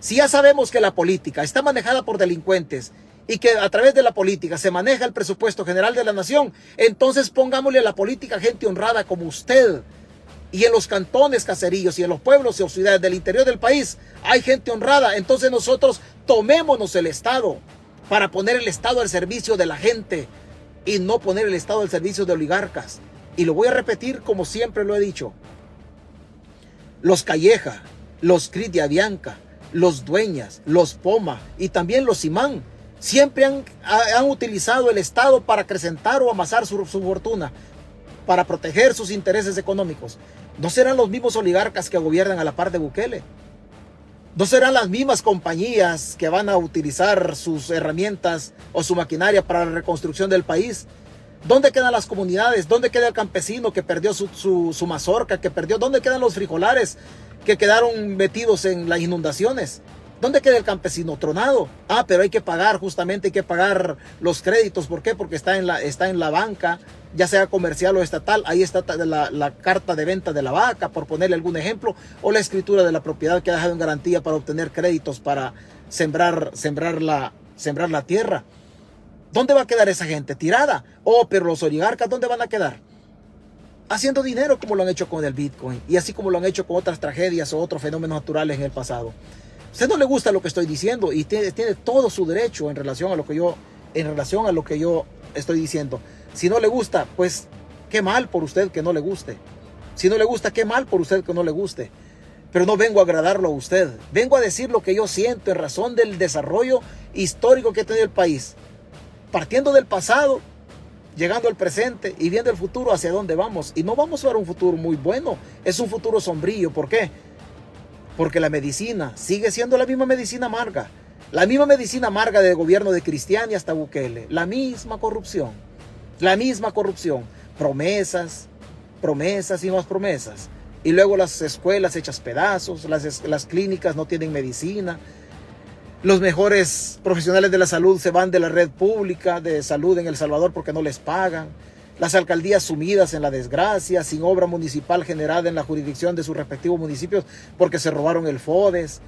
Si ya sabemos que la política está manejada por delincuentes y que a través de la política se maneja el presupuesto general de la nación, entonces pongámosle a la política gente honrada como usted. Y en los cantones, caseríos y en los pueblos y ciudades del interior del país hay gente honrada. Entonces nosotros tomémonos el Estado para poner el Estado al servicio de la gente y no poner el Estado al servicio de oligarcas. Y lo voy a repetir como siempre lo he dicho. Los Calleja, los Cris de Avianca, los Dueñas, los Poma y también los Simán siempre han utilizado el Estado para acrecentar o amasar su fortuna, para proteger sus intereses económicos. ¿No serán los mismos oligarcas que gobiernan a la par de Bukele? ¿No serán las mismas compañías que van a utilizar sus herramientas o su maquinaria para la reconstrucción del país? ¿Dónde quedan las comunidades? ¿Dónde queda el campesino que perdió su mazorca? Que perdió? ¿Dónde quedan los frijolares que quedaron metidos en las inundaciones? ¿Dónde queda el campesino tronado? Ah, pero hay que pagar, justamente hay que pagar los créditos. ¿Por qué? Porque está en la banca, ya sea comercial o estatal. Ahí está la carta de venta de la vaca, por ponerle algún ejemplo, o la escritura de la propiedad que ha dejado en garantía para obtener créditos para sembrar la tierra. ¿Dónde va a quedar esa gente? Tirada. Oh, pero los oligarcas, ¿dónde van a quedar? Haciendo dinero como lo han hecho con el Bitcoin y así como lo han hecho con otras tragedias o otros fenómenos naturales en el pasado. A usted no le gusta lo que estoy diciendo y tiene todo su derecho en relación a lo que yo estoy diciendo. Si no le gusta, pues qué mal por usted que no le guste. Si no le gusta, qué mal por usted que no le guste. Pero no vengo a agradarlo a usted. Vengo a decir lo que yo siento en razón del desarrollo histórico que ha tenido el país. Partiendo del pasado, llegando al presente y viendo el futuro hacia dónde vamos. Y no vamos a ver un futuro muy bueno. Es un futuro sombrío. ¿Por qué? Porque la medicina sigue siendo la misma medicina amarga. La misma medicina amarga del gobierno de Cristiani hasta Bukele. La misma corrupción. La misma corrupción. Promesas, promesas y más promesas. Y luego las escuelas hechas pedazos. Las clínicas no tienen medicina. Los mejores profesionales de la salud se van de la red pública de salud en El Salvador porque no les pagan. Las alcaldías sumidas en la desgracia, sin obra municipal generada en la jurisdicción de sus respectivos municipios porque se robaron el FODES.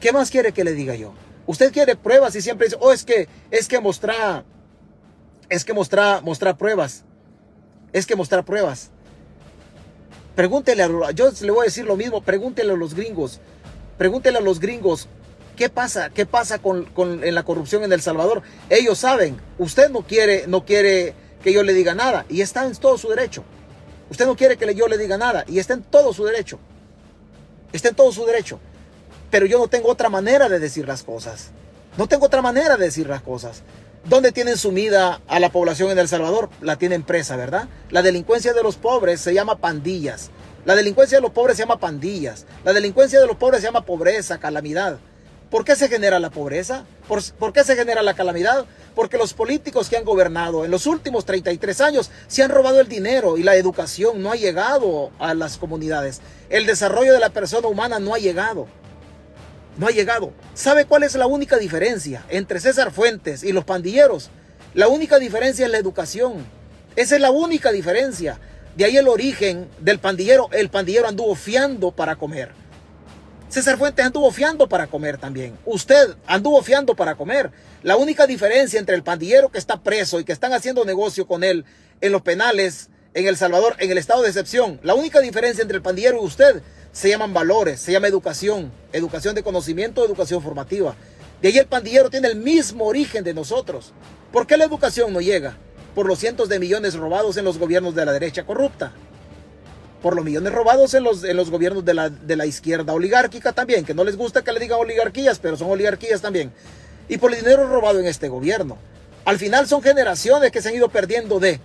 ¿Qué más quiere que le diga yo? Usted quiere pruebas y siempre dice, oh, es que mostrar pruebas. Pregúntele yo le voy a decir lo mismo, pregúntele a los gringos, ¿qué pasa en la corrupción en El Salvador? Ellos saben, usted no quiere que yo le diga nada y está en todo su derecho. Usted no quiere que yo le diga nada y está en todo su derecho. Está en todo su derecho. Pero yo no tengo otra manera de decir las cosas. ¿Dónde tienen sumida a la población en El Salvador? La tienen presa, ¿verdad? La delincuencia de los pobres se llama pandillas. La delincuencia de los pobres se llama pandillas. La delincuencia de los pobres se llama pobreza, calamidad. ¿Por qué se genera la pobreza? ¿Por qué se genera la calamidad? Porque los políticos que han gobernado en los últimos 33 años se han robado el dinero y la educación no ha llegado a las comunidades. El desarrollo de la persona humana no ha llegado. No ha llegado. ¿Sabe cuál es la única diferencia entre César Fuentes y los pandilleros? La única diferencia es la educación. Esa es la única diferencia. De ahí el origen del pandillero. El pandillero anduvo fiando para comer. César Fuentes anduvo fiando para comer también. Usted anduvo fiando para comer. La única diferencia entre el pandillero que está preso y que están haciendo negocio con él en los penales, en El Salvador, en el estado de excepción. La única diferencia entre el pandillero y usted se llaman valores, se llama educación. Educación de conocimiento, educación formativa. De ahí el pandillero tiene el mismo origen de nosotros. ¿Por qué la educación no llega? Por los cientos de millones robados en los gobiernos de la derecha corrupta. por los millones robados en los gobiernos de la izquierda oligárquica también, que no les gusta que le digan oligarquías, pero son oligarquías también, y por el dinero robado en este gobierno. Al final son generaciones que se han ido perdiendo de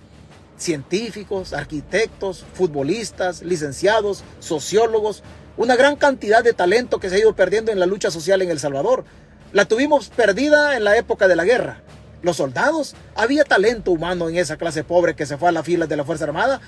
científicos, arquitectos, futbolistas, licenciados, sociólogos, una gran cantidad de talento que se ha ido perdiendo en la lucha social en El Salvador. La tuvimos perdida en la época de la guerra. Los soldados, había talento humano en esa clase pobre que se fue a las filas de la Fuerza Armada.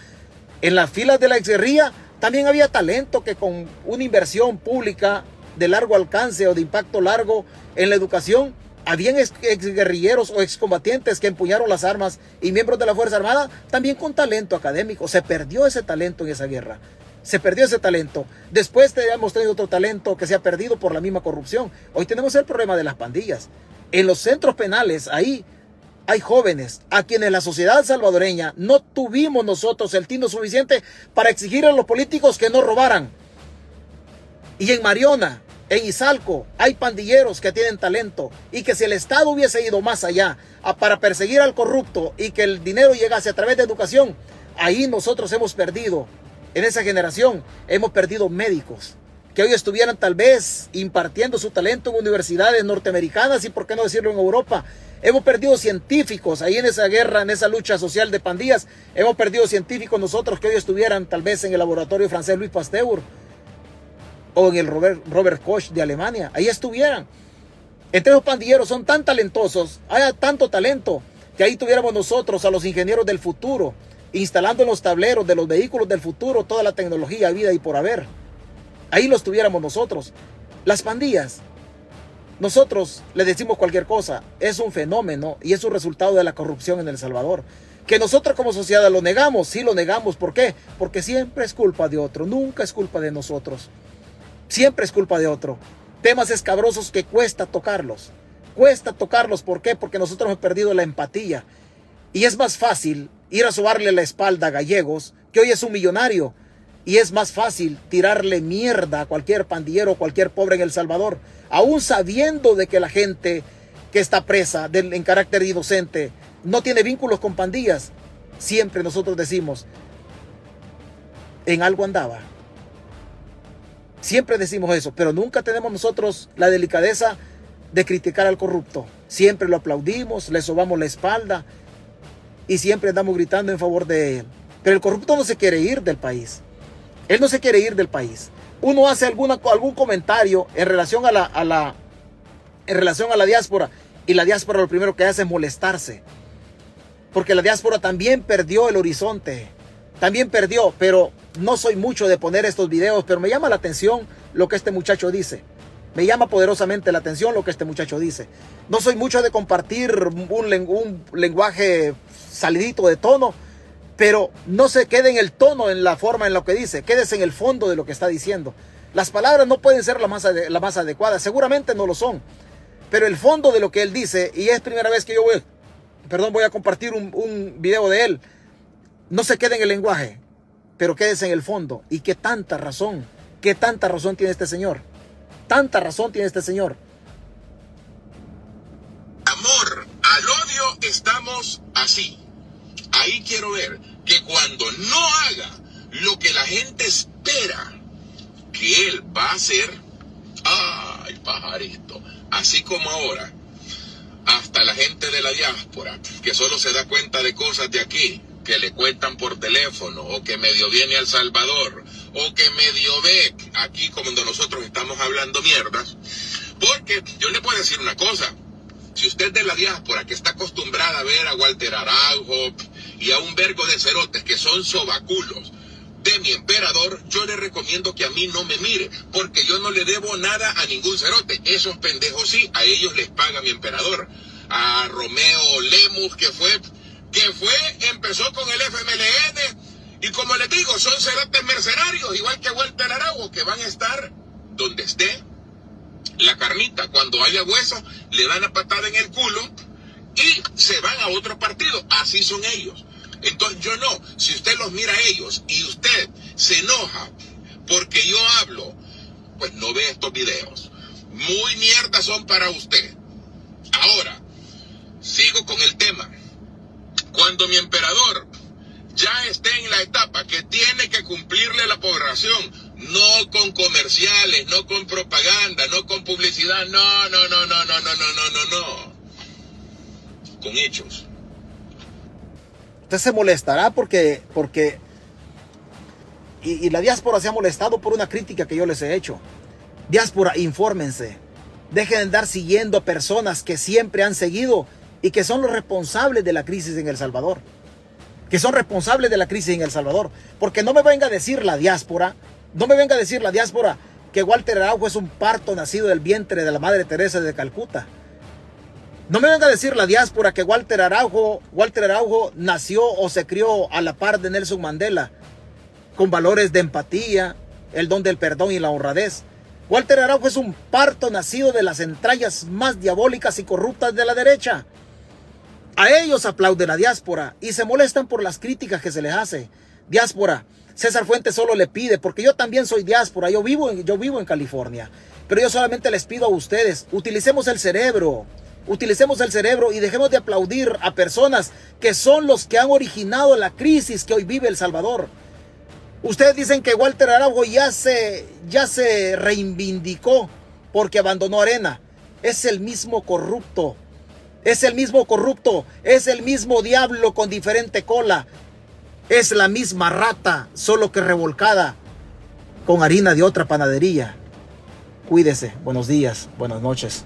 En las filas de la exguerrilla también había talento que con una inversión pública de largo alcance o de impacto largo en la educación, habían exguerrilleros o excombatientes que empuñaron las armas y miembros de la Fuerza Armada también con talento académico. Se perdió ese talento en esa guerra. Se perdió ese talento. Después hemos tenido otro talento que se ha perdido por la misma corrupción. Hoy tenemos el problema de las pandillas. En los centros penales, ahí hay jóvenes a quienes la sociedad salvadoreña no tuvimos nosotros el tino suficiente para exigir a los políticos que no robaran. Y en Mariona, en Izalco, hay pandilleros que tienen talento, y que si el Estado hubiese ido más allá para perseguir al corrupto y que el dinero llegase a través de educación, ahí nosotros hemos perdido, en esa generación, hemos perdido médicos que hoy estuvieran tal vez impartiendo su talento en universidades norteamericanas y por qué no decirlo en Europa. Hemos perdido científicos ahí en esa guerra, en esa lucha social de pandillas. Hemos perdido científicos nosotros que hoy estuvieran tal vez en el laboratorio francés Louis Pasteur o en el Robert Koch de Alemania. Ahí estuvieran. Entonces los pandilleros son tan talentosos, hay tanto talento, que ahí tuviéramos nosotros a los ingenieros del futuro instalando en los tableros de los vehículos del futuro toda la tecnología, vida y por haber. Ahí los tuviéramos nosotros. Las pandillas, nosotros les decimos cualquier cosa. Es un fenómeno y es un resultado de la corrupción en El Salvador. Que nosotros como sociedad lo negamos, sí lo negamos. ¿Por qué? Porque siempre es culpa de otro, nunca es culpa de nosotros. Siempre es culpa de otro. Temas escabrosos que cuesta tocarlos. Cuesta tocarlos, ¿por qué? Porque nosotros hemos perdido la empatía. Y es más fácil ir a sobarle la espalda a Gallegos, que hoy es un millonario. Y es más fácil tirarle mierda a cualquier pandillero o cualquier pobre en El Salvador, aún sabiendo de que la gente que está presa en carácter inocente no tiene vínculos con pandillas. Siempre nosotros decimos, en algo andaba. Siempre decimos eso, pero nunca tenemos nosotros la delicadeza de criticar al corrupto. Siempre lo aplaudimos, le sobamos la espalda y siempre andamos gritando en favor de él. Pero el corrupto no se quiere ir del país. Él no se quiere ir del país. Uno hace algún comentario en relación a la diáspora. Y la diáspora lo primero que hace es molestarse. Porque la diáspora también perdió el horizonte. También perdió. Pero no soy mucho de poner estos videos. Pero me llama la atención lo que este muchacho dice. Me llama poderosamente la atención lo que este muchacho dice. No soy mucho de compartir un lenguaje salidito de tono. Pero no se quede en el tono, en la forma en lo que dice. Quédese en el fondo de lo que está diciendo. Las palabras no pueden ser las más adecuadas. Seguramente no lo son. Pero el fondo de lo que él dice, y es primera vez que yo voy a compartir un video de él. No se quede en el lenguaje, pero quédese en el fondo. Y qué tanta razón tiene este señor. Tanta razón tiene este señor. Amor, al odio estamos así. Ahí quiero ver que cuando no haga lo que la gente espera que él va a hacer, ¡ay, pajarito! Así como ahora, hasta la gente de la diáspora, que solo se da cuenta de cosas de aquí, que le cuentan por teléfono, o que medio viene a El Salvador, o que medio ve aquí cuando nosotros estamos hablando mierdas, porque yo le puedo decir una cosa. Si usted de la diáspora que está acostumbrada a ver a Walter Araujo y a un vergo de cerotes que son sobaculos de mi emperador, yo le recomiendo que a mí no me mire, porque yo no le debo nada a ningún cerote. Esos pendejos sí, a ellos les paga mi emperador. A Romeo Lemus, que fue, empezó con el FMLN, y como les digo, son cerotes mercenarios, igual que Walter Araujo, que van a estar donde esté la carnita. Cuando haya hueso, le dan la patada en el culo y se van a otro partido. Así son ellos. Entonces yo no. Si usted los mira a ellos y usted se enoja porque yo hablo, pues no ve estos videos. Muy mierda son para usted. Ahora, sigo con el tema. Cuando mi emperador ya esté en la etapa que tiene que cumplirle la población, no con comerciales, no con propaganda, no con publicidad, no, con hechos. Usted se molestará porque y la diáspora se ha molestado por una crítica que yo les he hecho. Diáspora, infórmense. Dejen de andar siguiendo a personas que siempre han seguido y que son los responsables de la crisis en El Salvador. Porque no me venga a decir la diáspora, que Walter Araujo es un parto nacido del vientre de la Madre Teresa de Calcuta. No me venga a decir la diáspora que Walter Araujo nació o se crió a la par de Nelson Mandela, con valores de empatía, el don del perdón y la honradez. Walter Araujo es un parto nacido de las entrañas más diabólicas y corruptas de la derecha. A ellos aplaude la diáspora y se molestan por las críticas que se les hace. Diáspora, César Fuentes solo le pide, porque yo también soy diáspora, yo vivo en California, pero yo solamente les pido a ustedes, utilicemos el cerebro y dejemos de aplaudir a personas que son los que han originado la crisis que hoy vive El Salvador. Ustedes dicen que Walter Araujo ya se reivindicó porque abandonó Arena. Es el mismo corrupto, es el mismo diablo con diferente cola. Es la misma rata, solo que revolcada con harina de otra panadería. Cuídese. Buenos días, buenas noches.